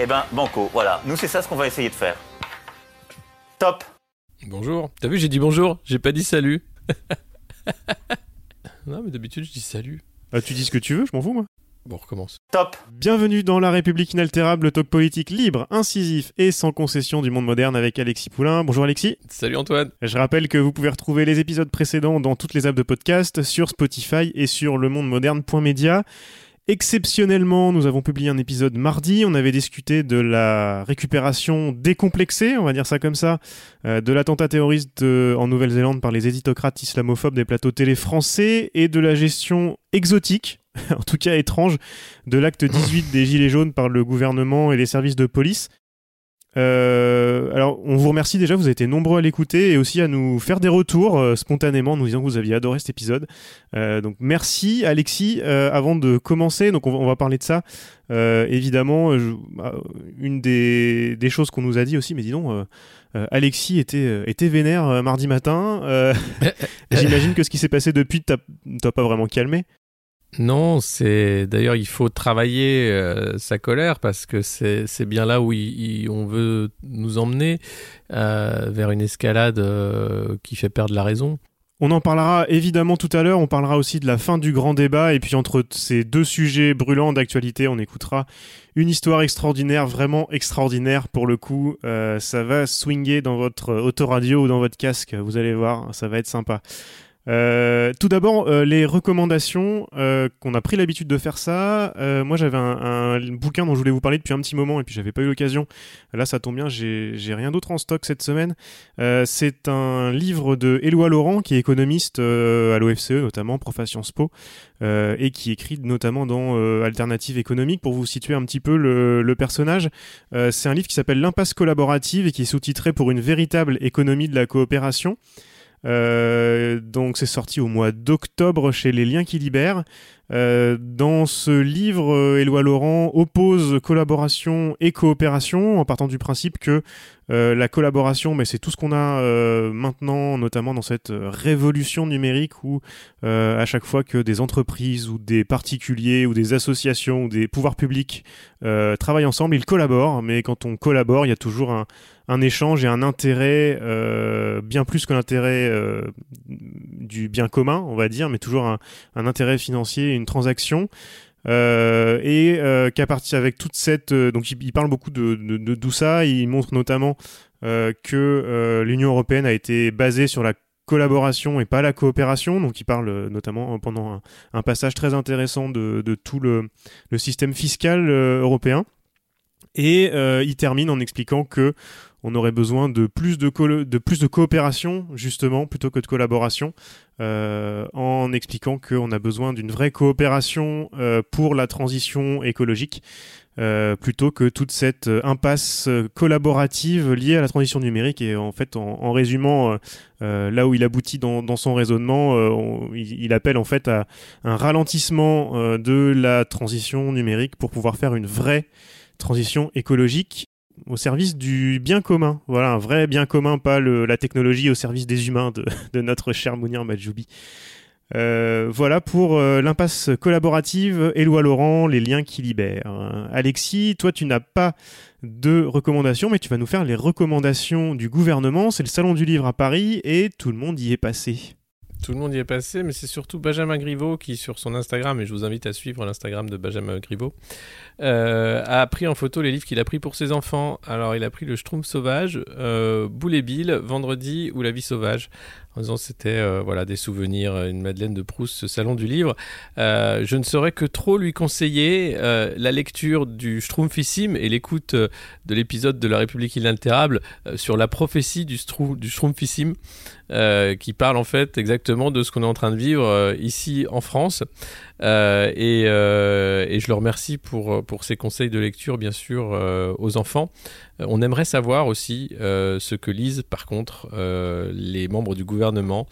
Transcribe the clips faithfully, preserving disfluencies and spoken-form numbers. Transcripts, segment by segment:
Eh ben banco, voilà, nous c'est ça ce qu'on va essayer de faire. Top. Bonjour, t'as vu j'ai dit bonjour, j'ai pas dit salut. Non mais d'habitude je dis salut. Ah, tu dis ce que tu veux, je m'en fous moi. Bon, on recommence. Top. Bienvenue dans La République Inaltérable, le talk politique libre, incisif et sans concession du monde moderne avec Alexis Poulain. Bonjour Alexis. Salut Antoine. Je rappelle que vous pouvez retrouver les épisodes précédents dans toutes les apps de podcast, sur Spotify et sur le monde moderne point media. Exceptionnellement, nous avons publié un épisode mardi, on avait discuté de la récupération décomplexée, on va dire ça comme ça, euh, de l'attentat terroriste de, en Nouvelle-Zélande par les éditocrates islamophobes des plateaux télé français et de la gestion exotique, en tout cas étrange, de l'acte dix-huit des Gilets jaunes par le gouvernement et les services de police. Euh, alors on vous remercie déjà, vous avez été nombreux à l'écouter et aussi à nous faire des retours euh, spontanément, nous disant que vous aviez adoré cet épisode, euh, donc merci Alexis. Euh, avant de commencer, donc on va, on va parler de ça, euh, évidemment je, bah, une des, des choses qu'on nous a dit aussi, mais dis donc euh, euh, Alexis était, euh, était vénère euh, mardi matin, euh, j'imagine que ce qui s'est passé depuis t'a, t'a pas vraiment calmé. Non, c'est d'ailleurs il faut travailler euh, sa colère parce que c'est c'est bien là où il, il, on veut nous emmener euh, vers une escalade euh, qui fait perdre la raison. On en parlera évidemment tout à l'heure, on parlera aussi de la fin du grand débat et puis entre ces deux sujets brûlants d'actualité, on écoutera une histoire extraordinaire, vraiment extraordinaire pour le coup, euh, ça va swinger dans votre autoradio ou dans votre casque, vous allez voir, ça va être sympa. Euh, tout d'abord euh, les recommandations euh, qu'on a pris l'habitude de faire ça, euh, moi j'avais un, un bouquin dont je voulais vous parler depuis un petit moment et puis j'avais pas eu l'occasion, là ça tombe bien, j'ai, j'ai rien d'autre en stock cette semaine. Euh, c'est un livre de Éloi Laurent qui est économiste euh, à l'O F C E notamment, prof à Sciences Po, euh, et qui écrit notamment dans euh, Alternatives Économiques, pour vous situer un petit peu le, le personnage. Euh, c'est un livre qui s'appelle L'impasse collaborative et qui est sous-titré Pour une véritable économie de la coopération. Euh, donc c'est sorti au mois d'octobre chez Les Liens qui Libèrent. Euh, dans ce livre, Éloi Laurent oppose collaboration et coopération en partant du principe que euh, la collaboration, mais c'est tout ce qu'on a euh, maintenant, notamment dans cette révolution numérique où euh, à chaque fois que des entreprises ou des particuliers ou des associations ou des pouvoirs publics euh, travaillent ensemble, ils collaborent, mais quand on collabore, il y a toujours un, un échange et un intérêt euh, bien plus que l'intérêt euh, du bien commun, on va dire, mais toujours un, un intérêt financier, une transaction, euh, et euh, qu'à partir avec toute cette euh, donc il, il parle beaucoup de, de, de tout ça, il montre notamment euh, que euh, l'Union européenne a été basée sur la collaboration et pas la coopération, donc il parle notamment pendant un, un passage très intéressant de, de tout le, le système fiscal euh, européen, et euh, il termine en expliquant que on aurait besoin de plus de, co- de plus de coopération, justement, plutôt que de collaboration, euh, en expliquant qu'on a besoin d'une vraie coopération euh, pour la transition écologique, euh, plutôt que toute cette impasse collaborative liée à la transition numérique. Et en fait, en, en résumant, euh, là où il aboutit dans, dans son raisonnement, euh, on, il, il appelle en fait à un ralentissement euh, de la transition numérique pour pouvoir faire une vraie transition écologique au service du bien commun. Voilà, un vrai bien commun, pas le, la technologie au service des humains de, de notre cher Mounir Majoubi. Euh, voilà pour euh, l'impasse collaborative, Éloi Laurent, Les Liens qui Libèrent. Alexis, toi tu n'as pas de recommandations, mais tu vas nous faire les recommandations du gouvernement. C'est le Salon du Livre à Paris et tout le monde y est passé. Tout le monde y est passé, mais c'est surtout Benjamin Griveaux qui, sur son Instagram, et je vous invite à suivre l'Instagram de Benjamin Griveaux, euh, a pris en photo les livres qu'il a pris pour ses enfants. Alors, il a pris le Schtroumpf sauvage, euh, Boule et Bill, Vendredi ou La vie sauvage. En disant c'était euh, voilà, des souvenirs, une Madeleine de Proust, ce Salon du Livre. Euh, je ne saurais que trop lui conseiller euh, la lecture du Schtroumpfissime et l'écoute euh, de l'épisode de La République Inaltérable euh, sur la prophétie du, Strou- du Schtroumpfissime, euh, qui parle en fait exactement de ce qu'on est en train de vivre euh, ici en France. Euh, et, euh, et je le remercie pour, pour ses conseils de lecture, bien sûr, euh, aux enfants. On aimerait savoir aussi euh, ce que lisent, par contre, euh, les membres du gouvernement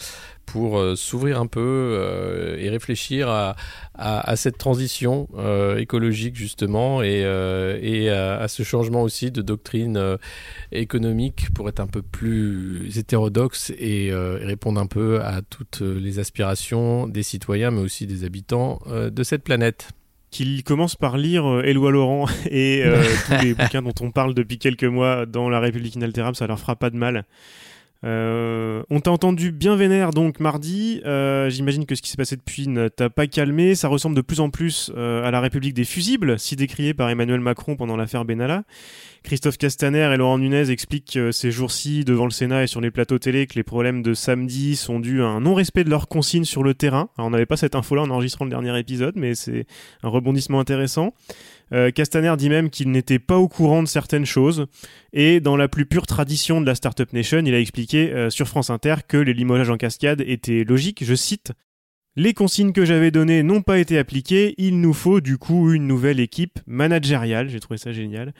pour euh, s'ouvrir un peu euh, et réfléchir à, à, à cette transition euh, écologique, justement, et, euh, et à, à ce changement aussi de doctrine euh, économique pour être un peu plus hétérodoxe et euh, répondre un peu à toutes les aspirations des citoyens, mais aussi des habitants euh, de cette planète. Qu'il commence par lire euh, Éloi Laurent et euh, tous les bouquins dont on parle depuis quelques mois dans La République Inaltérable, ça leur fera pas de mal. Euh, on t'a entendu bien vénère donc mardi, euh, j'imagine que ce qui s'est passé depuis ne t'a pas calmé, ça ressemble de plus en plus euh, à la République des fusibles, si décriée par Emmanuel Macron pendant l'affaire Benalla. Christophe Castaner et Laurent Nunez expliquent euh, ces jours-ci devant le Sénat et sur les plateaux télé que les problèmes de samedi sont dus à un non-respect de leurs consignes sur le terrain. Alors, on n'avait pas cette info-là en enregistrant le dernier épisode, mais c'est un rebondissement intéressant. Euh, Castaner dit même qu'il n'était pas au courant de certaines choses et dans la plus pure tradition de la Startup Nation, il a expliqué euh, sur France Inter que les limogeages en cascade étaient logiques, je cite « Les consignes que j'avais données n'ont pas été appliquées, il nous faut du coup une nouvelle équipe managériale », j'ai trouvé ça génial.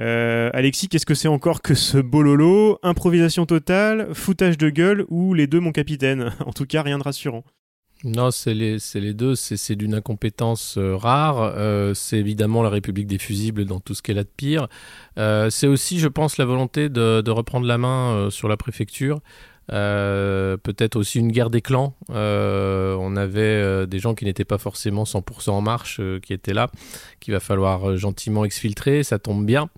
Euh, Alexis, qu'est-ce que c'est encore que ce bololo ? Improvisation totale, foutage de gueule ou les deux mon capitaine ? En tout cas, rien de rassurant. Non, c'est les, c'est les deux, c'est, c'est d'une incompétence euh, rare, euh, c'est évidemment la République des fusibles dans tout ce qu'elle a de pire, euh, c'est aussi, je pense, la volonté de, de reprendre la main euh, sur la préfecture, euh, peut-être aussi une guerre des clans, euh, on avait euh, des gens qui n'étaient pas forcément cent pour cent en marche, euh, qui étaient là, qu'il va falloir euh, gentiment exfiltrer, ça tombe bien,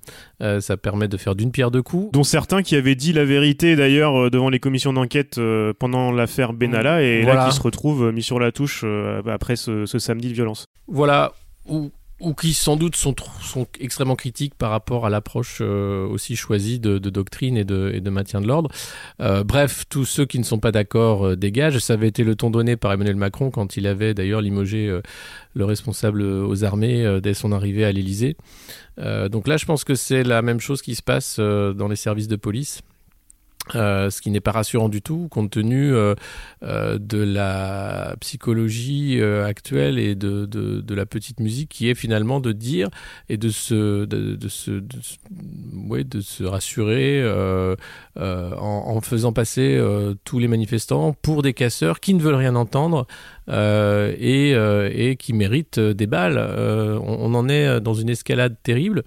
euh, ça permet de faire d'une pierre deux coups. Dont certains qui avaient dit la vérité d'ailleurs euh, devant les commissions d'enquête euh, pendant l'affaire Benalla et voilà. Là qui se retrouvent euh, mis sur la touche euh, après ce, ce samedi de violence. Voilà, ou... ou qui sans doute sont, sont extrêmement critiques par rapport à l'approche euh, aussi choisie de, de doctrine et de, et de maintien de l'ordre. Euh, bref, tous ceux qui ne sont pas d'accord euh, dégagent. Ça avait été le ton donné par Emmanuel Macron quand il avait d'ailleurs limogé euh, le responsable aux armées euh, dès son arrivée à l'Élysée. Euh, donc là, je pense que c'est la même chose qui se passe euh, dans les services de police. Euh, ce qui n'est pas rassurant du tout compte tenu euh, euh, de la psychologie euh, actuelle et de, de, de la petite musique qui est finalement de dire et de se, de, de se, de se, ouais, de se rassurer euh, euh, en, en faisant passer euh, tous les manifestants pour des casseurs qui ne veulent rien entendre euh, et, euh, et qui méritent des balles. Euh, on, on en est dans une escalade terrible.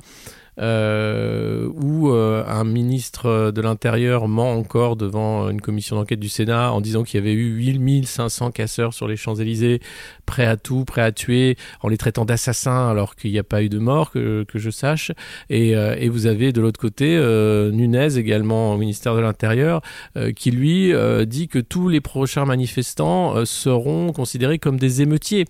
Euh, où euh, un ministre de l'Intérieur ment encore devant une commission d'enquête du Sénat en disant qu'il y avait eu huit mille cinq cents casseurs sur les Champs-Élysées, prêts à tout, prêts à tuer, en les traitant d'assassins alors qu'il n'y a pas eu de mort, que, que je sache. Et, euh, et vous avez de l'autre côté euh, Nunez, également au ministère de l'Intérieur, euh, qui lui euh, dit que tous les prochains manifestants euh, seront considérés comme des émeutiers.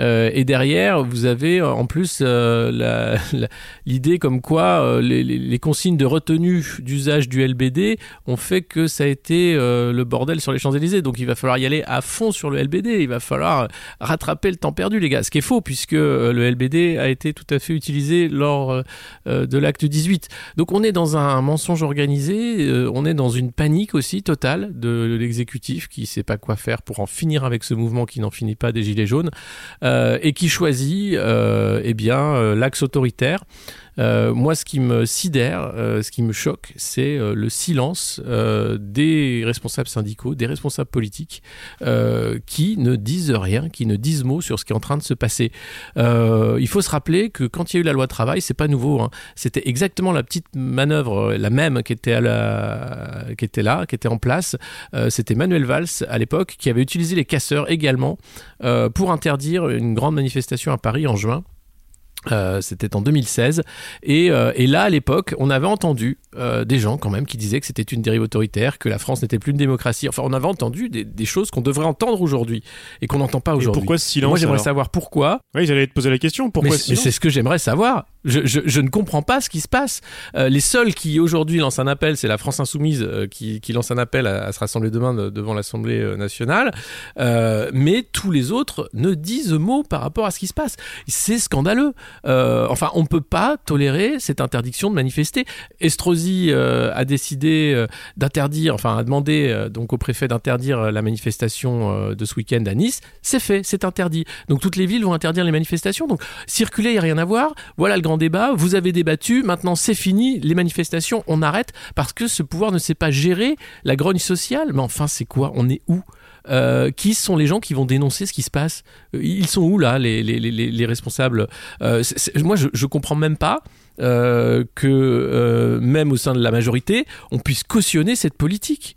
Euh, et derrière, vous avez en plus euh, la, la, l'idée comme quoi euh, les, les consignes de retenue d'usage du L B D ont fait que ça a été euh, le bordel sur les Champs-Élysées. Donc il va falloir y aller à fond sur le L B D, il va falloir rattraper le temps perdu, les gars. Ce qui est faux, puisque euh, le L B D a été tout à fait utilisé lors euh, de l'acte dix-huit. Donc on est dans un mensonge organisé, euh, on est dans une panique aussi totale de l'exécutif qui ne sait pas quoi faire pour en finir avec ce mouvement qui n'en finit pas des Gilets jaunes euh, et qui choisit euh, eh bien, euh, l'axe autoritaire. Euh, moi, ce qui me sidère, euh, ce qui me choque, c'est euh, le silence euh, des responsables syndicaux, des responsables politiques euh, qui ne disent rien, qui ne disent mot sur ce qui est en train de se passer. Euh, il faut se rappeler que quand il y a eu la loi travail, c'est pas nouveau, hein. C'était exactement la petite manœuvre, la même qui était, à la... qui était là, qui était en place. Euh, c'était Manuel Valls à l'époque qui avait utilisé les casseurs également euh, pour interdire une grande manifestation à Paris en juin. Euh, c'était en deux mille seize et, euh, et là à l'époque on avait entendu euh, des gens quand même qui disaient que c'était une dérive autoritaire, que la France n'était plus une démocratie, enfin on avait entendu des, des choses qu'on devrait entendre aujourd'hui et qu'on n'entend pas aujourd'hui. Et pourquoi ce silence ? Moi j'aimerais alors savoir pourquoi. Oui, j'allais te poser la question, pourquoi mais, ce silence ? Mais c'est ce que j'aimerais savoir. Je, je, je ne comprends pas ce qui se passe. Euh, les seuls qui aujourd'hui lancent un appel, c'est la France insoumise euh, qui, qui lance un appel à, à se rassembler demain de, devant l'Assemblée nationale. Euh, mais tous les autres ne disent mot par rapport à ce qui se passe. C'est scandaleux. Euh, enfin, on ne peut pas tolérer cette interdiction de manifester. Estrosi euh, a décidé euh, d'interdire, enfin a demandé euh, donc au préfet d'interdire la manifestation euh, de ce week-end à Nice. C'est fait, c'est interdit. Donc toutes les villes vont interdire les manifestations. Donc circuler, il n'y a rien à voir. Voilà le grand débat, vous avez débattu, maintenant c'est fini, les manifestations, on arrête parce que ce pouvoir ne sait pas gérer la grogne sociale. Mais enfin, c'est quoi ? On est où ? Euh, qui sont les gens qui vont dénoncer ce qui se passe ? Ils sont où là, les, les, les, les responsables ? euh, c'est, c'est, Moi, je, je comprends même pas euh, que euh, même au sein de la majorité, on puisse cautionner cette politique.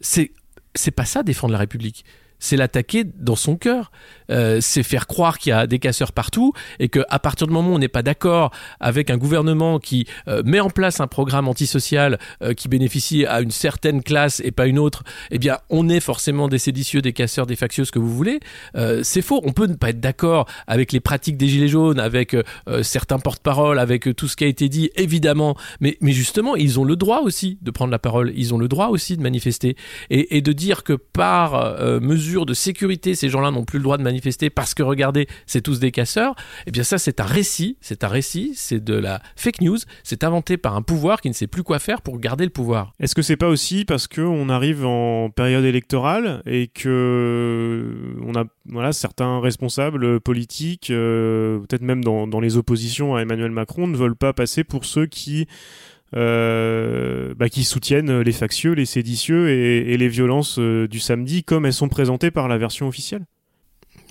C'est, c'est pas ça, défendre la République. C'est l'attaquer dans son cœur. Euh, c'est faire croire qu'il y a des casseurs partout et qu'à partir du moment où on n'est pas d'accord avec un gouvernement qui euh, met en place un programme antisocial euh, qui bénéficie à une certaine classe et pas une autre, eh bien, on est forcément des séditieux, des casseurs, des factieux, ce que vous voulez. Euh, c'est faux. On peut ne pas être d'accord avec les pratiques des Gilets jaunes, avec euh, certains porte-parole, avec tout ce qui a été dit, évidemment. Mais, mais justement, ils ont le droit aussi de prendre la parole. Ils ont le droit aussi de manifester et, et de dire que par euh, mesure de sécurité, ces gens-là n'ont plus le droit de manifester parce que regardez, c'est tous des casseurs. Eh bien ça, c'est un récit, c'est un récit, c'est de la fake news, c'est inventé par un pouvoir qui ne sait plus quoi faire pour garder le pouvoir. Est-ce que c'est pas aussi parce que on arrive en période électorale et que on a voilà certains responsables politiques, euh, peut-être même dans, dans les oppositions à Emmanuel Macron, ne veulent pas passer pour ceux qui Euh, bah, qui soutiennent les factieux, les séditieux et, et les violences euh, du samedi comme elles sont présentées par la version officielle.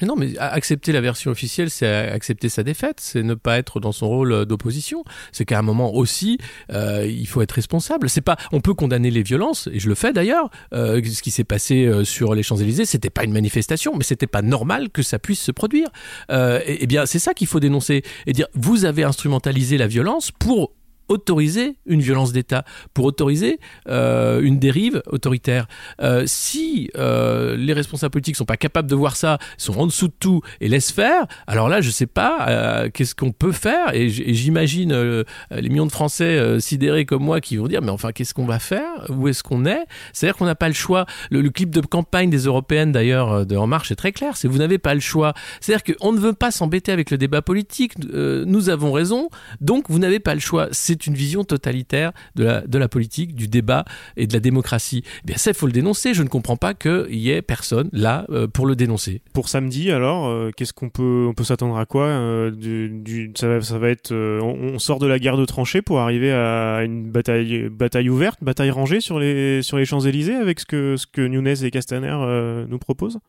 Non, mais accepter la version officielle, c'est accepter sa défaite, c'est ne pas être dans son rôle d'opposition. C'est qu'à un moment aussi, euh, il faut être responsable. C'est pas, on peut condamner les violences, et je le fais d'ailleurs. Euh, ce qui s'est passé sur les Champs-Élysées, c'était pas une manifestation, mais c'était pas normal que ça puisse se produire. Euh, et, et bien, c'est ça qu'il faut dénoncer et dire vous avez instrumentalisé la violence pour autoriser une violence d'État, pour autoriser euh, une dérive autoritaire. Euh, si euh, les responsables politiques ne sont pas capables de voir ça, sont en dessous de tout et laissent faire, alors là, je ne sais pas euh, qu'est-ce qu'on peut faire. Et j'imagine euh, les millions de Français euh, sidérés comme moi qui vont dire « Mais enfin, qu'est-ce qu'on va faire ? Où est-ce qu'on est ?» C'est-à-dire qu'on n'a pas le choix. Le, le clip de campagne des Européennes, d'ailleurs, de En Marche est très clair. C'est « Vous n'avez pas le choix ». C'est-à-dire qu'on ne veut pas s'embêter avec le débat politique. Euh, nous avons raison, donc vous n'avez pas le choix. C'est C'est une vision totalitaire de la, de la politique, du débat et de la démocratie. Eh bien ça, il faut le dénoncer. Je ne comprends pas qu'il n'y ait personne là euh, pour le dénoncer. Pour samedi, alors, euh, qu'est-ce qu'on peut, on peut s'attendre à quoi euh, du, du, ça, ça va être, euh, on, on sort de la guerre de tranchées pour arriver à une bataille, bataille ouverte, bataille rangée sur les, sur les Champs-Élysées avec ce que, ce que Nunez et Castaner euh, nous proposent ?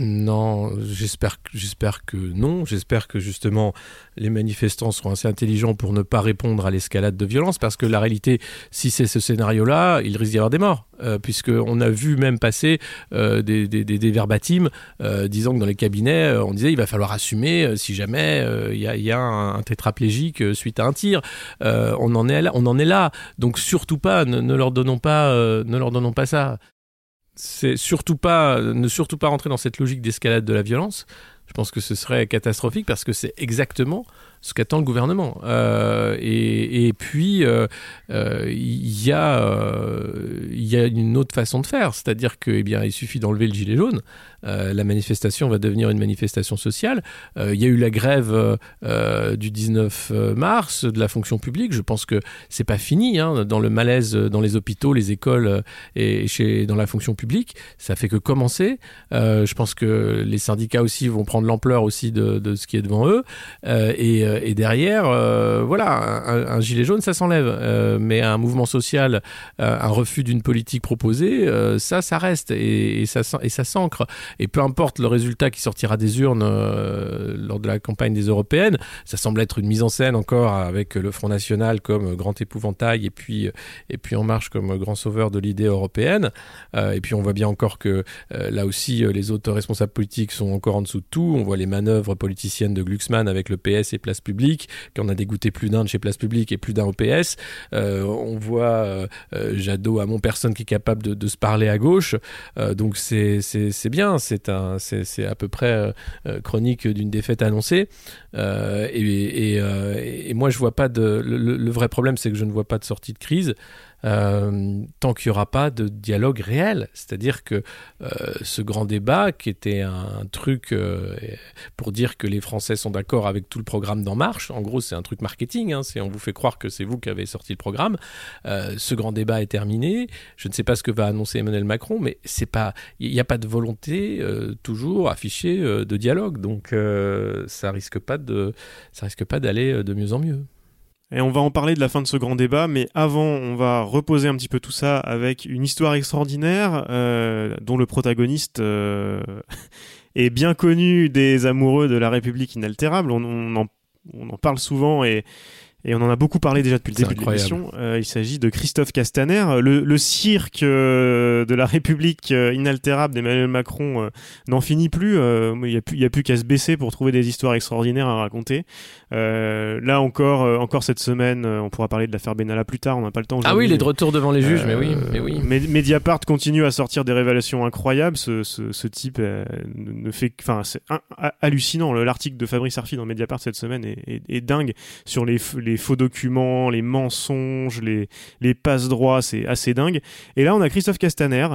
Non, j'espère, j'espère que non. J'espère que justement les manifestants seront assez intelligents pour ne pas répondre à l'escalade de violence, parce que la réalité, si c'est ce scénario-là, il risque d'y avoir des morts. Euh, puisqu'on a vu même passer euh, des, des, des, des verbatims euh, disant que dans les cabinets, euh, on disait il va falloir assumer euh, si jamais il euh, y a, y a un, un tétraplégique euh, suite à un tir. Euh, on, en est là, on en est là. Donc surtout pas, ne, ne, leur donnons pas, euh, ne leur donnons pas ça. C'est surtout pas, ne surtout pas rentrer dans cette logique d'escalade de la violence. Je pense que ce serait catastrophique parce que c'est exactement ce qu'attend le gouvernement. Euh, et, et puis, il euh, euh, y, euh, y a une autre façon de faire. C'est-à-dire que, eh bien, il suffit d'enlever le gilet jaune. Euh, la manifestation va devenir une manifestation sociale. Il euh, y a eu la grève euh, du dix-neuf mars de la fonction publique. Je pense que c'est pas fini. Hein. Dans le malaise, dans les hôpitaux, les écoles et chez, dans la fonction publique, ça fait que commencer. Euh, je pense que les syndicats aussi vont prendre l'ampleur aussi de, de ce qui est devant eux. Euh, et Et derrière, euh, voilà, un, un gilet jaune, ça s'enlève. Euh, mais un mouvement social, euh, un refus d'une politique proposée, euh, ça, ça reste et, et, ça, et ça s'ancre. Et peu importe le résultat qui sortira des urnes euh, lors de la campagne des Européennes, ça semble être une mise en scène encore avec le Front National comme grand épouvantail et puis, et puis En Marche comme grand sauveur de l'idée européenne. Euh, et puis on voit bien encore que euh, là aussi, les autres responsables politiques sont encore en dessous de tout. On voit les manœuvres politiciennes de Glucksmann avec le P S et Place Place Publique, qu'on a dégoûté plus d'un de chez Place Publique et plus d'un au P S. Euh, on voit euh, Jadot à Montperson qui est capable de, de se parler à gauche. Euh, donc c'est, c'est, c'est bien, c'est, un, c'est, c'est à peu près euh, chronique d'une défaite annoncée. Euh, et, et, euh, et moi, je vois pas de... Le, le vrai problème, c'est que je ne vois pas de sortie de crise. Euh, tant qu'il n'y aura pas de dialogue réel. C'est-à-dire que euh, ce grand débat, qui était un truc euh, pour dire que les Français sont d'accord avec tout le programme d'En Marche, en gros c'est un truc marketing, hein, c'est, on vous fait croire que c'est vous qui avez sorti le programme, euh, ce grand débat est terminé, je ne sais pas ce que va annoncer Emmanuel Macron, mais c'est pas, il n'y a pas de volonté euh, toujours affichée euh, de dialogue, donc euh, ça risque pas de, ça risque pas d'aller de mieux en mieux. Et on va en parler de la fin de ce grand débat, mais avant, on va reposer un petit peu tout ça avec une histoire extraordinaire euh, dont le protagoniste euh, est bien connu des amoureux de La République Inaltérable. On, on, en, on en parle souvent et, et on en a beaucoup parlé déjà depuis le début de l'émission. Euh, il s'agit de Christophe Castaner. Le, le cirque euh, de La République Inaltérable d'Emmanuel Macron euh, n'en finit plus. Euh, il n'y a, plus, il y a plus qu'à se baisser pour trouver des histoires extraordinaires à raconter. Euh, là encore, euh, encore cette semaine, euh, on pourra parler de l'affaire Benalla plus tard, on n'a pas le temps aujourd'hui. Ah oui, il est de retour devant les juges, euh, mais oui. Mais oui. Med- Mediapart continue à sortir des révélations incroyables, ce, ce, ce type euh, ne fait, enfin, c'est un, a- hallucinant, l'article de Fabrice Arfi dans Mediapart cette semaine est, est, est dingue, sur les, f- les faux documents, les mensonges, les, les passe-droits, c'est assez dingue. Et là on a Christophe Castaner,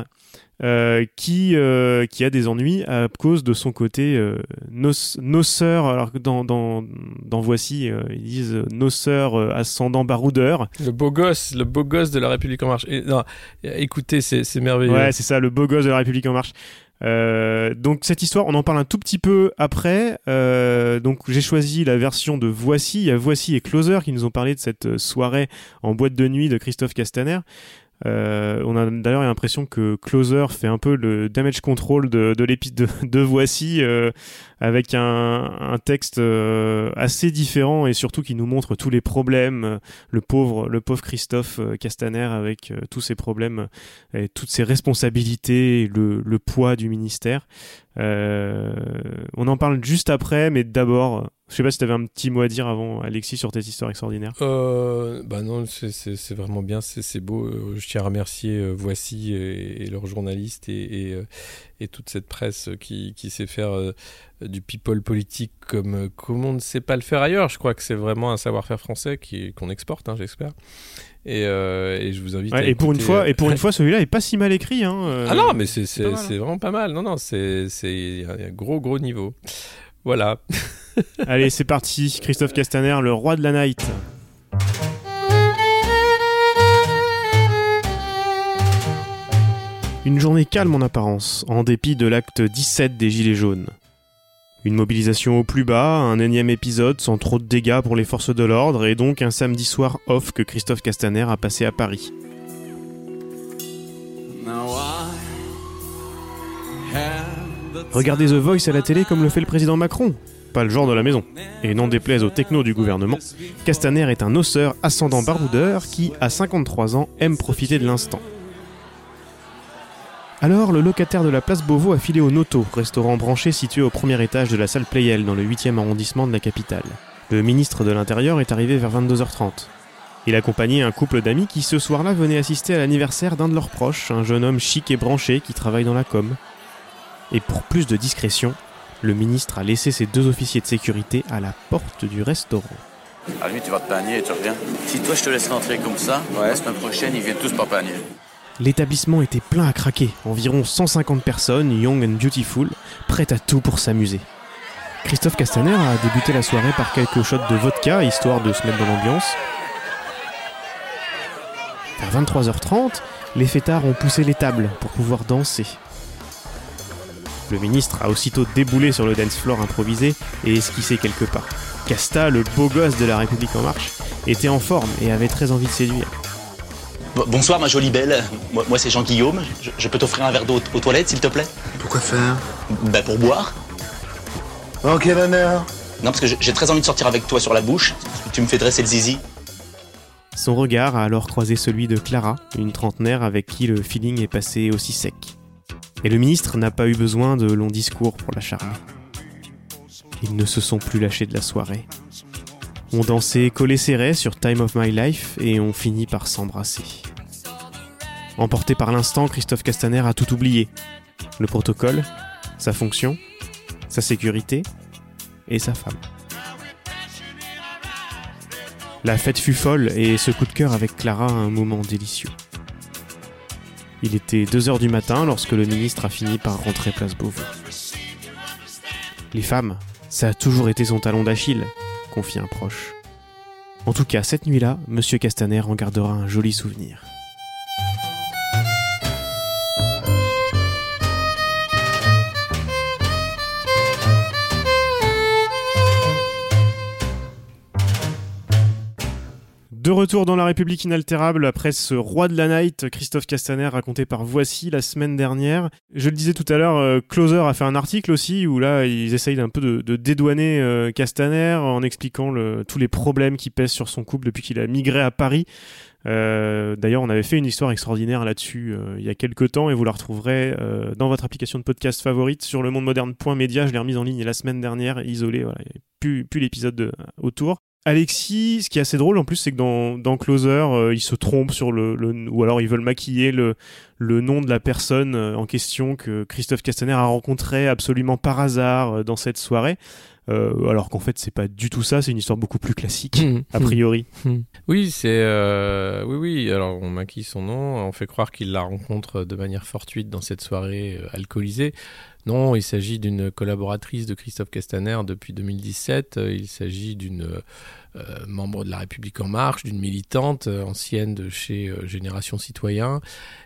Euh, qui, euh, qui a des ennuis à cause de son côté euh, noceur. Alors que dans, dans, dans Voici, euh, ils disent noceur euh, ascendant baroudeur. Le beau gosse, le beau gosse de La République En Marche. Et, non, écoutez, c'est, c'est merveilleux. Ouais, c'est ça, le beau gosse de La République En Marche. Euh, donc cette histoire, on en parle un tout petit peu après. Euh, donc j'ai choisi la version de Voici. Il y a Voici et Closer qui nous ont parlé de cette soirée en boîte de nuit de Christophe Castaner. Euh, on a d'ailleurs l'impression que Closer fait un peu le damage control de, de l'épisode de, de Voici euh, avec un, un texte euh, assez différent et surtout qui nous montre tous les problèmes, le pauvre, le pauvre Christophe Castaner avec euh, tous ses problèmes et toutes ses responsabilités, le, le poids du ministère. Euh, on en parle juste après, mais d'abord, je sais pas si tu avais un petit mot à dire avant, Alexis, sur cette histoire extraordinaire. Euh, bah non, c'est, c'est, c'est vraiment bien, c'est, c'est beau. Je tiens à remercier euh, Voici et, et leurs journalistes et, et, et toute cette presse qui, qui sait faire euh, du people politique comme, comme on ne sait pas le faire ailleurs. Je crois que c'est vraiment un savoir-faire français qui, qu'on exporte, hein, j'espère. Et, euh, et je vous invite ouais, à et écouter... pour une fois et pour une fois celui-là est pas si mal écrit hein. Euh, ah non mais c'est c'est, c'est, c'est vraiment pas mal. Non non, c'est c'est un gros gros niveau. Voilà. Allez, c'est parti. Christophe Castaner, le roi de la night. Une journée calme en apparence, en dépit de l'acte dix-sept des Gilets jaunes. Une mobilisation au plus bas, un énième épisode sans trop de dégâts pour les forces de l'ordre et donc un samedi soir off que Christophe Castaner a passé à Paris. Regardez The Voice à la télé comme le fait le président Macron, pas le genre de la maison. Et n'en déplaise aux technos du gouvernement, Castaner est un osseur ascendant baroudeur qui, à cinquante-trois ans, aime profiter de l'instant. Alors, le locataire de la place Beauvau a filé au Noto, restaurant branché situé au premier étage de la salle Pleyel, dans le huitième arrondissement de la capitale. Le ministre de l'Intérieur est arrivé vers vingt-deux heures trente. Il accompagnait un couple d'amis qui, ce soir-là, venaient assister à l'anniversaire d'un de leurs proches, un jeune homme chic et branché qui travaille dans la com. Et pour plus de discrétion, le ministre a laissé ses deux officiers de sécurité à la porte du restaurant. À lui, tu vas te panier et tu reviens. Si toi, je te laisse l'entrée comme ça, ouais. La semaine prochaine, ils viennent tous par panier. L'établissement était plein à craquer, environ cent cinquante personnes, young and beautiful, prêtes à tout pour s'amuser. Christophe Castaner a débuté la soirée par quelques shots de vodka, histoire de se mettre dans l'ambiance. Vers vingt-trois heures trente, les fêtards ont poussé les tables pour pouvoir danser. Le ministre a aussitôt déboulé sur le dance floor improvisé et esquissé quelques pas. Casta, le beau gosse de La République En Marche, était en forme et avait très envie de séduire. Bonsoir ma jolie belle, moi, moi c'est Jean-Guillaume, je, je peux t'offrir un verre d'eau aux toilettes s'il te plaît? Pourquoi faire? Ben pour boire. En quel honneur? Non parce que j'ai très envie de sortir avec toi sur la bouche, tu me fais dresser le zizi. Son regard a alors croisé celui de Clara, une trentenaire avec qui le feeling est passé aussi sec. Et le ministre n'a pas eu besoin de longs discours pour la charmer. Ils ne se sont plus lâchés de la soirée. On dansait collés serrés sur Time of My Life et on finit par s'embrasser. Emporté par l'instant, Christophe Castaner a tout oublié. Le protocole, sa fonction, sa sécurité et sa femme. La fête fut folle et ce coup de cœur avec Clara a un moment délicieux. Il était deux heures du matin lorsque le ministre a fini par rentrer place Beauvau. Les femmes, ça a toujours été son talon d'Achille, confie un proche. En tout cas, cette nuit-là, Monsieur Castaner en gardera un joli souvenir. De retour dans La République Inaltérable, après ce roi de la night, Christophe Castaner raconté par Voici la semaine dernière. Je le disais tout à l'heure, Closer a fait un article aussi où là, ils essayent un peu de, de dédouaner euh, Castaner en expliquant le, tous les problèmes qui pèsent sur son couple depuis qu'il a migré à Paris. Euh, d'ailleurs, on avait fait une histoire extraordinaire là-dessus euh, il y a quelques temps et vous la retrouverez euh, dans votre application de podcast favorite sur le monde moderne point media. Je l'ai remise en ligne la semaine dernière, isolée, voilà, il n'y avait plus, plus l'épisode de, autour. Alexis, ce qui est assez drôle en plus, c'est que dans, dans Closer, euh, ils se trompent sur le, le, ou alors ils veulent maquiller le, le nom de la personne en question que Christophe Castaner a rencontré absolument par hasard dans cette soirée. Euh, alors qu'en fait c'est pas du tout ça, c'est une histoire beaucoup plus classique mmh, a priori. Mmh. Oui, c'est euh, oui oui, alors on maquille son nom, on fait croire qu'il la rencontre de manière fortuite dans cette soirée euh, alcoolisée. Non, il s'agit d'une collaboratrice de Christophe Castaner depuis deux mille dix-sept, il s'agit d'une euh, membre de La République En Marche, d'une militante euh, ancienne de chez euh, Génération Citoyen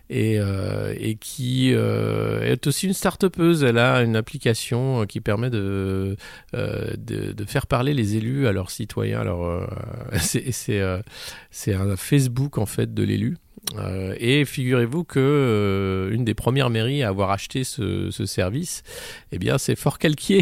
et, euh, et qui euh, est aussi une start-upeuse. Elle a une application qui permet de, euh, de, de faire parler les élus à leurs citoyens. Alors, euh, c'est, c'est, euh, c'est un Facebook en fait de l'élu. Euh, et figurez-vous que euh, une des premières mairies à avoir acheté ce, ce service, eh bien, c'est Forcalquier.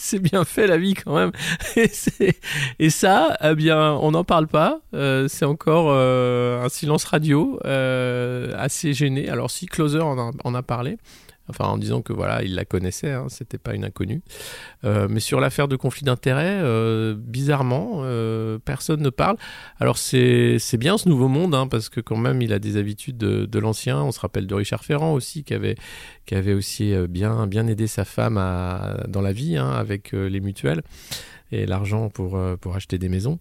C'est bien fait la vie quand même. Et, c'est... et ça, eh bien, on n'en parle pas. Euh, c'est encore euh, un silence radio euh, assez gêné. Alors si Closer en a, en a parlé. Enfin, en disant que voilà, il la connaissait, hein, c'était pas une inconnue. Euh, mais sur l'affaire de conflit d'intérêts, euh, bizarrement, euh, personne ne parle. Alors c'est c'est bien ce nouveau monde, hein, parce que quand même, il a des habitudes de, de l'ancien. On se rappelle de Richard Ferrand aussi, qui avait qui avait aussi bien bien aidé sa femme à, dans la vie, hein, avec les mutuelles et l'argent pour, pour acheter des maisons.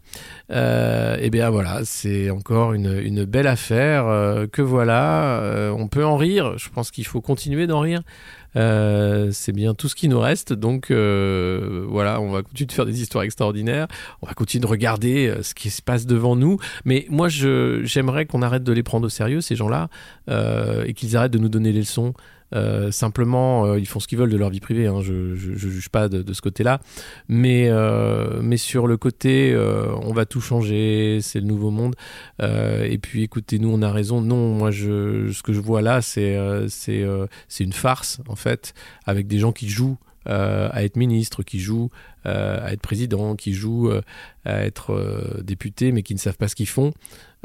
Euh, et bien voilà, c'est encore une, une belle affaire euh, que voilà, euh, on peut en rire, je pense qu'il faut continuer d'en rire. Euh, c'est bien tout ce qui nous reste, donc euh, voilà, on va continuer de faire des histoires extraordinaires, on va continuer de regarder euh, ce qui se passe devant nous, mais moi je, j'aimerais qu'on arrête de les prendre au sérieux ces gens-là, euh, et qu'ils arrêtent de nous donner des leçons. Euh, simplement euh, ils font ce qu'ils veulent de leur vie privée, hein. je, je, je juge pas de, de ce côté-là, mais, euh, mais sur le côté euh, on va tout changer, c'est le nouveau monde, euh, et puis écoutez, nous on a raison. Non, moi je, ce que je vois là c'est, euh, c'est, euh, c'est une farce en fait, avec des gens qui jouent euh, à être ministre, qui jouent euh, à être président, qui jouent euh, à être euh, député, mais qui ne savent pas ce qu'ils font.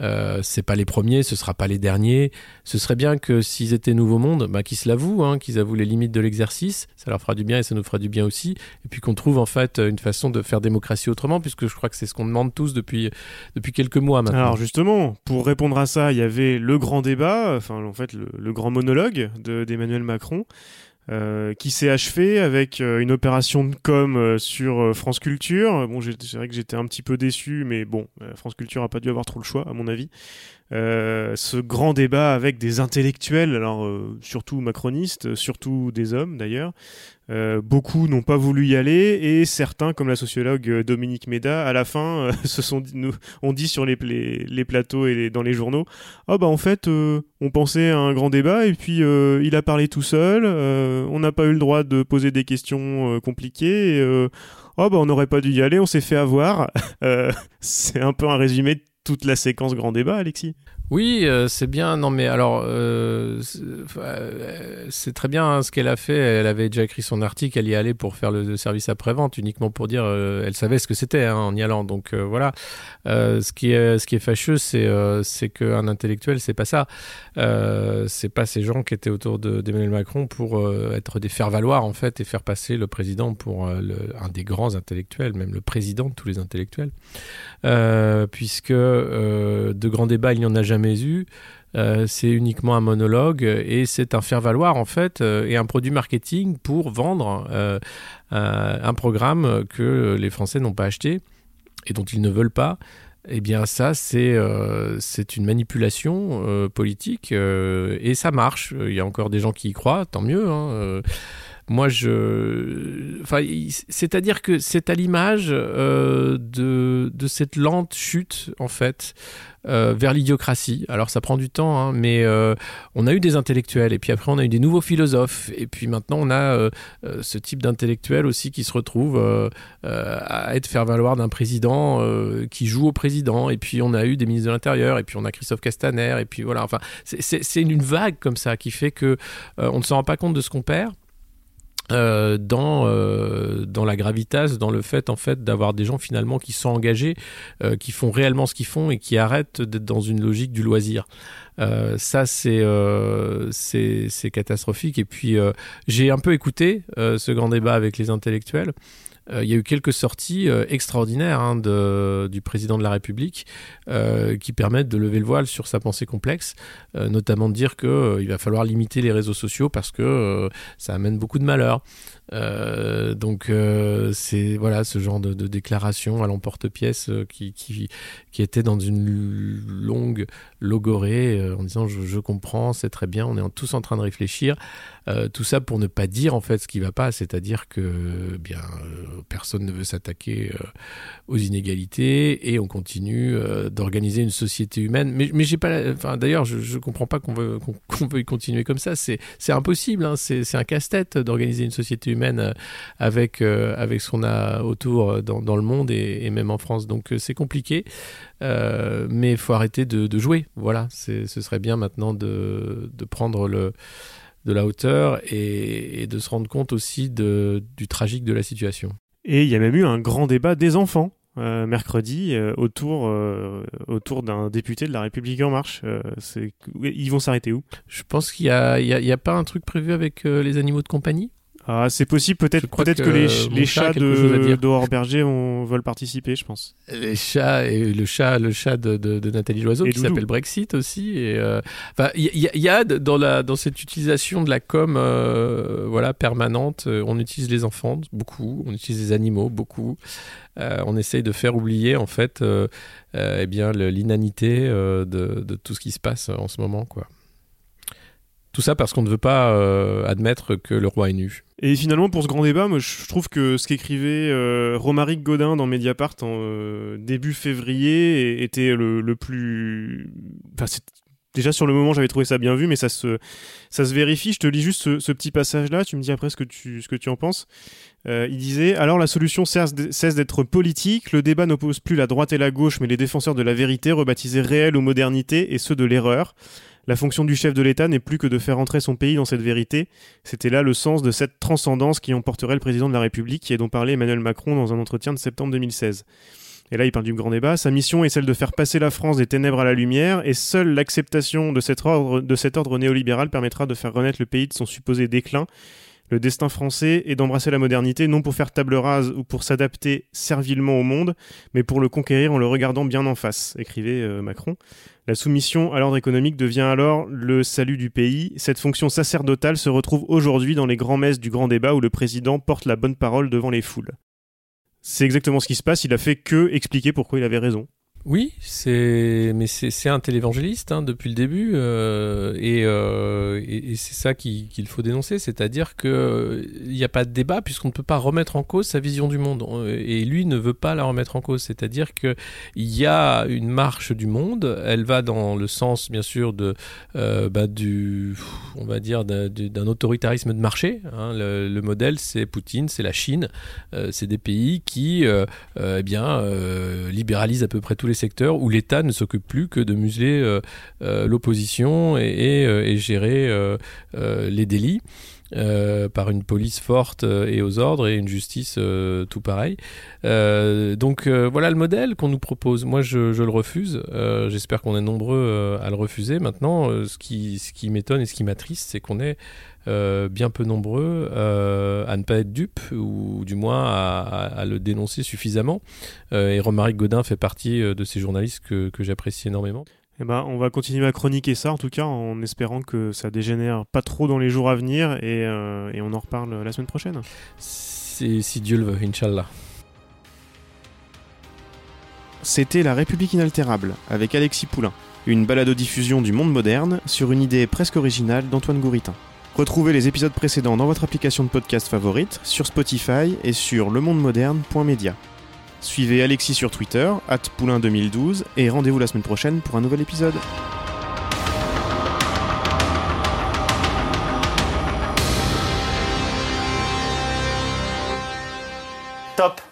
Euh, c'est pas les premiers, ce sera pas les derniers. Ce serait bien que s'ils étaient Nouveau Monde, bah, qu'ils se l'avouent, hein, qu'ils avouent les limites de l'exercice. Ça leur fera du bien et ça nous fera du bien aussi. Et puis qu'on trouve en fait une façon de faire démocratie autrement, puisque je crois que c'est ce qu'on demande tous depuis, depuis quelques mois maintenant. Alors justement, pour répondre à ça, il y avait le grand débat, enfin en fait le, le grand monologue de, d'Emmanuel Macron, Euh, qui s'est achevé avec euh, une opération de com euh, sur euh, France Culture. Bon, j'ai, c'est vrai que j'étais un petit peu déçu, mais bon, euh, France Culture a pas dû avoir trop le choix, à mon avis. Euh, ce grand débat avec des intellectuels, alors euh, surtout macronistes, surtout des hommes d'ailleurs. Euh, beaucoup n'ont pas voulu y aller et certains, comme la sociologue Dominique Méda, à la fin, euh, se sont dit, nous, on dit sur les, les, les plateaux et les, dans les journaux, ah bah en fait, euh, on pensait à un grand débat et puis euh, il a parlé tout seul, euh, on n'a pas eu le droit de poser des questions euh, compliquées, et, euh, ah bah on n'aurait pas dû y aller, on s'est fait avoir. euh, c'est un peu un résumé de toute la séquence grand débat, Alexis. Oui, euh, c'est bien. Non, mais alors, euh, c'est, euh, c'est très bien hein, ce qu'elle a fait. Elle avait déjà écrit son article. Elle y allait pour faire le, le service après-vente, uniquement pour dire euh, elle savait ce que c'était hein, en y allant. Donc, euh, voilà. Euh, ce, qui est, ce qui est fâcheux, c'est, euh, c'est qu'un intellectuel, c'est pas ça. Euh, c'est pas ces gens qui étaient autour de, d'Emmanuel Macron pour euh, être des faire-valoir, en fait, et faire passer le président pour euh, le, un des grands intellectuels, même le président de tous les intellectuels. Euh, puisque euh, de grands débats, il n'y en a jamais. eu, euh, c'est uniquement un monologue et c'est un faire-valoir en fait euh, et un produit marketing pour vendre euh, euh, un programme que les Français n'ont pas acheté et dont ils ne veulent pas. Eh bien ça, c'est, euh, c'est une manipulation euh, politique euh, et ça marche. Il y a encore des gens qui y croient, tant mieux. Hein, euh, moi, je... Enfin, c'est-à-dire que c'est à l'image euh, de, de cette lente chute, en fait, euh, vers l'idiocratie. Alors, ça prend du temps, hein, mais euh, on a eu des intellectuels, et puis après, on a eu des nouveaux philosophes, et puis maintenant, on a euh, ce type d'intellectuels aussi qui se retrouvent euh, euh, à être faire-valoir d'un président euh, qui joue au président, et puis on a eu des ministres de l'Intérieur, et puis on a Christophe Castaner, et puis voilà. Enfin, c'est, c'est, c'est une vague comme ça qui fait qu'on euh, ne s'en rend pas compte de ce qu'on perd. Euh, dans, euh, dans la gravitas, dans le fait, en fait d'avoir des gens finalement qui sont engagés, euh, qui font réellement ce qu'ils font et qui arrêtent d'être dans une logique du loisir. Euh, ça, c'est, euh, c'est, c'est catastrophique. Et puis, euh, j'ai un peu écouté euh, ce grand débat avec les intellectuels. Il y a eu quelques sorties euh, extraordinaires hein, de, du président de la République euh, qui permettent de lever le voile sur sa pensée complexe, euh, notamment de dire qu'il euh, va falloir limiter les réseaux sociaux parce que euh, ça amène beaucoup de malheur. Euh, donc euh, c'est voilà, ce genre de, de déclaration à l'emporte-pièce euh, qui, qui, qui était dans une longue logorée euh, en disant je, je comprends, c'est très bien, on est en, tous en train de réfléchir. Euh, tout ça pour ne pas dire en fait ce qui ne va pas, c'est-à-dire que bien, euh, personne ne veut s'attaquer euh, aux inégalités et on continue euh, d'organiser une société humaine. Mais, mais j'ai pas, enfin, d'ailleurs je ne comprends pas qu'on veut, qu'on, qu'on veut y continuer comme ça, c'est, c'est impossible, hein. c'est, c'est un casse-tête d'organiser une société humaine avec, euh, avec ce qu'on a autour dans, dans le monde et, et même en France. Donc c'est compliqué, euh, mais il faut arrêter de, de jouer. Voilà, c'est, ce serait bien maintenant de, de prendre le, de la hauteur et, et de se rendre compte aussi de, du tragique de la situation. Et il y a même eu un grand débat des enfants. Euh, mercredi euh, autour, euh, autour d'un député de La République En Marche. Euh, c'est... Ils vont s'arrêter où ? Je pense qu'il n'y a, il y a, il y a pas un truc prévu avec euh, les animaux de compagnie ? Ah, c'est possible, peut-être, peut-être que, que les, ch- les chats de, de Hors-Berger on, veulent participer, je pense. Les chats, et le chat, le chat de, de, de Nathalie Loiseau et qui Doudou. S'appelle Brexit aussi. Et euh, il y, y a dans, la, dans cette utilisation de la com euh, voilà, permanente, on utilise les enfants beaucoup, on utilise les animaux beaucoup. Euh, on essaye de faire oublier en fait euh, euh, eh bien, le, l'inanité euh, de, de tout ce qui se passe en ce moment, quoi. Tout ça parce qu'on ne veut pas euh, admettre que le roi est nu. Et finalement, pour ce grand débat, moi, je trouve que ce qu'écrivait euh, Romaric Godin dans Mediapart en euh, début février était le, le plus... Enfin, c'est... Déjà, sur le moment, j'avais trouvé ça bien vu, mais ça se, ça se vérifie. Je te lis juste ce, ce petit passage-là, tu me dis après ce que tu, ce que tu en penses. Euh, il disait « Alors, la solution cesse d'être politique. Le débat n'oppose plus la droite et la gauche, mais les défenseurs de la vérité, rebaptisés réels ou modernité, et ceux de l'erreur. » La fonction du chef de l'État n'est plus que de faire entrer son pays dans cette vérité. C'était là le sens de cette transcendance qui emporterait le président de la République et dont parlait Emmanuel Macron dans un entretien de septembre deux mille seize. Et là, il parle du grand débat. Sa mission est celle de faire passer la France des ténèbres à la lumière et seule l'acceptation de cet ordre, de cet ordre néolibéral permettra de faire renaître le pays de son supposé déclin. Le destin français est d'embrasser la modernité, non pour faire table rase ou pour s'adapter servilement au monde, mais pour le conquérir en le regardant bien en face, écrivait euh, Macron. La soumission à l'ordre économique devient alors le salut du pays. Cette fonction sacerdotale se retrouve aujourd'hui dans les grands messes du grand débat où le président porte la bonne parole devant les foules. C'est exactement ce qui se passe, il a fait que expliquer pourquoi il avait raison. Oui, c'est... mais c'est, c'est un télévangéliste hein, depuis le début euh, et, euh, et, et c'est ça qu'il, qu'il faut dénoncer, c'est-à-dire que il n'y a pas de débat puisqu'on ne peut pas remettre en cause sa vision du monde et lui ne veut pas la remettre en cause, c'est-à-dire que il y a une marche du monde, elle va dans le sens bien sûr de euh, bah, du, on va dire d'un, d'un autoritarisme de marché. Hein. Le, le modèle c'est Poutine, c'est la Chine, euh, c'est des pays qui euh, eh bien euh, libéralisent à peu près tous les les secteurs où l'État ne s'occupe plus que de museler euh, euh, l'opposition et, et, euh, et gérer euh, euh, les délits. Euh, par une police forte euh, et aux ordres et une justice euh, tout pareil. Euh, donc euh, voilà le modèle qu'on nous propose. Moi je, je le refuse. Euh, j'espère qu'on est nombreux euh, à le refuser. Maintenant, euh, ce qui, ce qui m'étonne et ce qui m'attriste, c'est qu'on est euh, bien peu nombreux euh, à ne pas être dupes ou du moins à, à, à le dénoncer suffisamment. Euh, et Romaric Godin fait partie euh, de ces journalistes que, que j'apprécie énormément. Eh ben, on va continuer à chroniquer ça, en tout cas, en espérant que ça dégénère pas trop dans les jours à venir et, euh, et on en reparle la semaine prochaine. Si, si Dieu le veut, Inch'Allah. C'était La République Inaltérable, avec Alexis Poulain. Une baladodiffusion du monde moderne sur une idée presque originale d'Antoine Gouritin. Retrouvez les épisodes précédents dans votre application de podcast favorite, sur Spotify et sur le monde moderne point media. Suivez Alexis sur Twitter, arobase poulain deux mille douze, et rendez-vous la semaine prochaine pour un nouvel épisode. Top.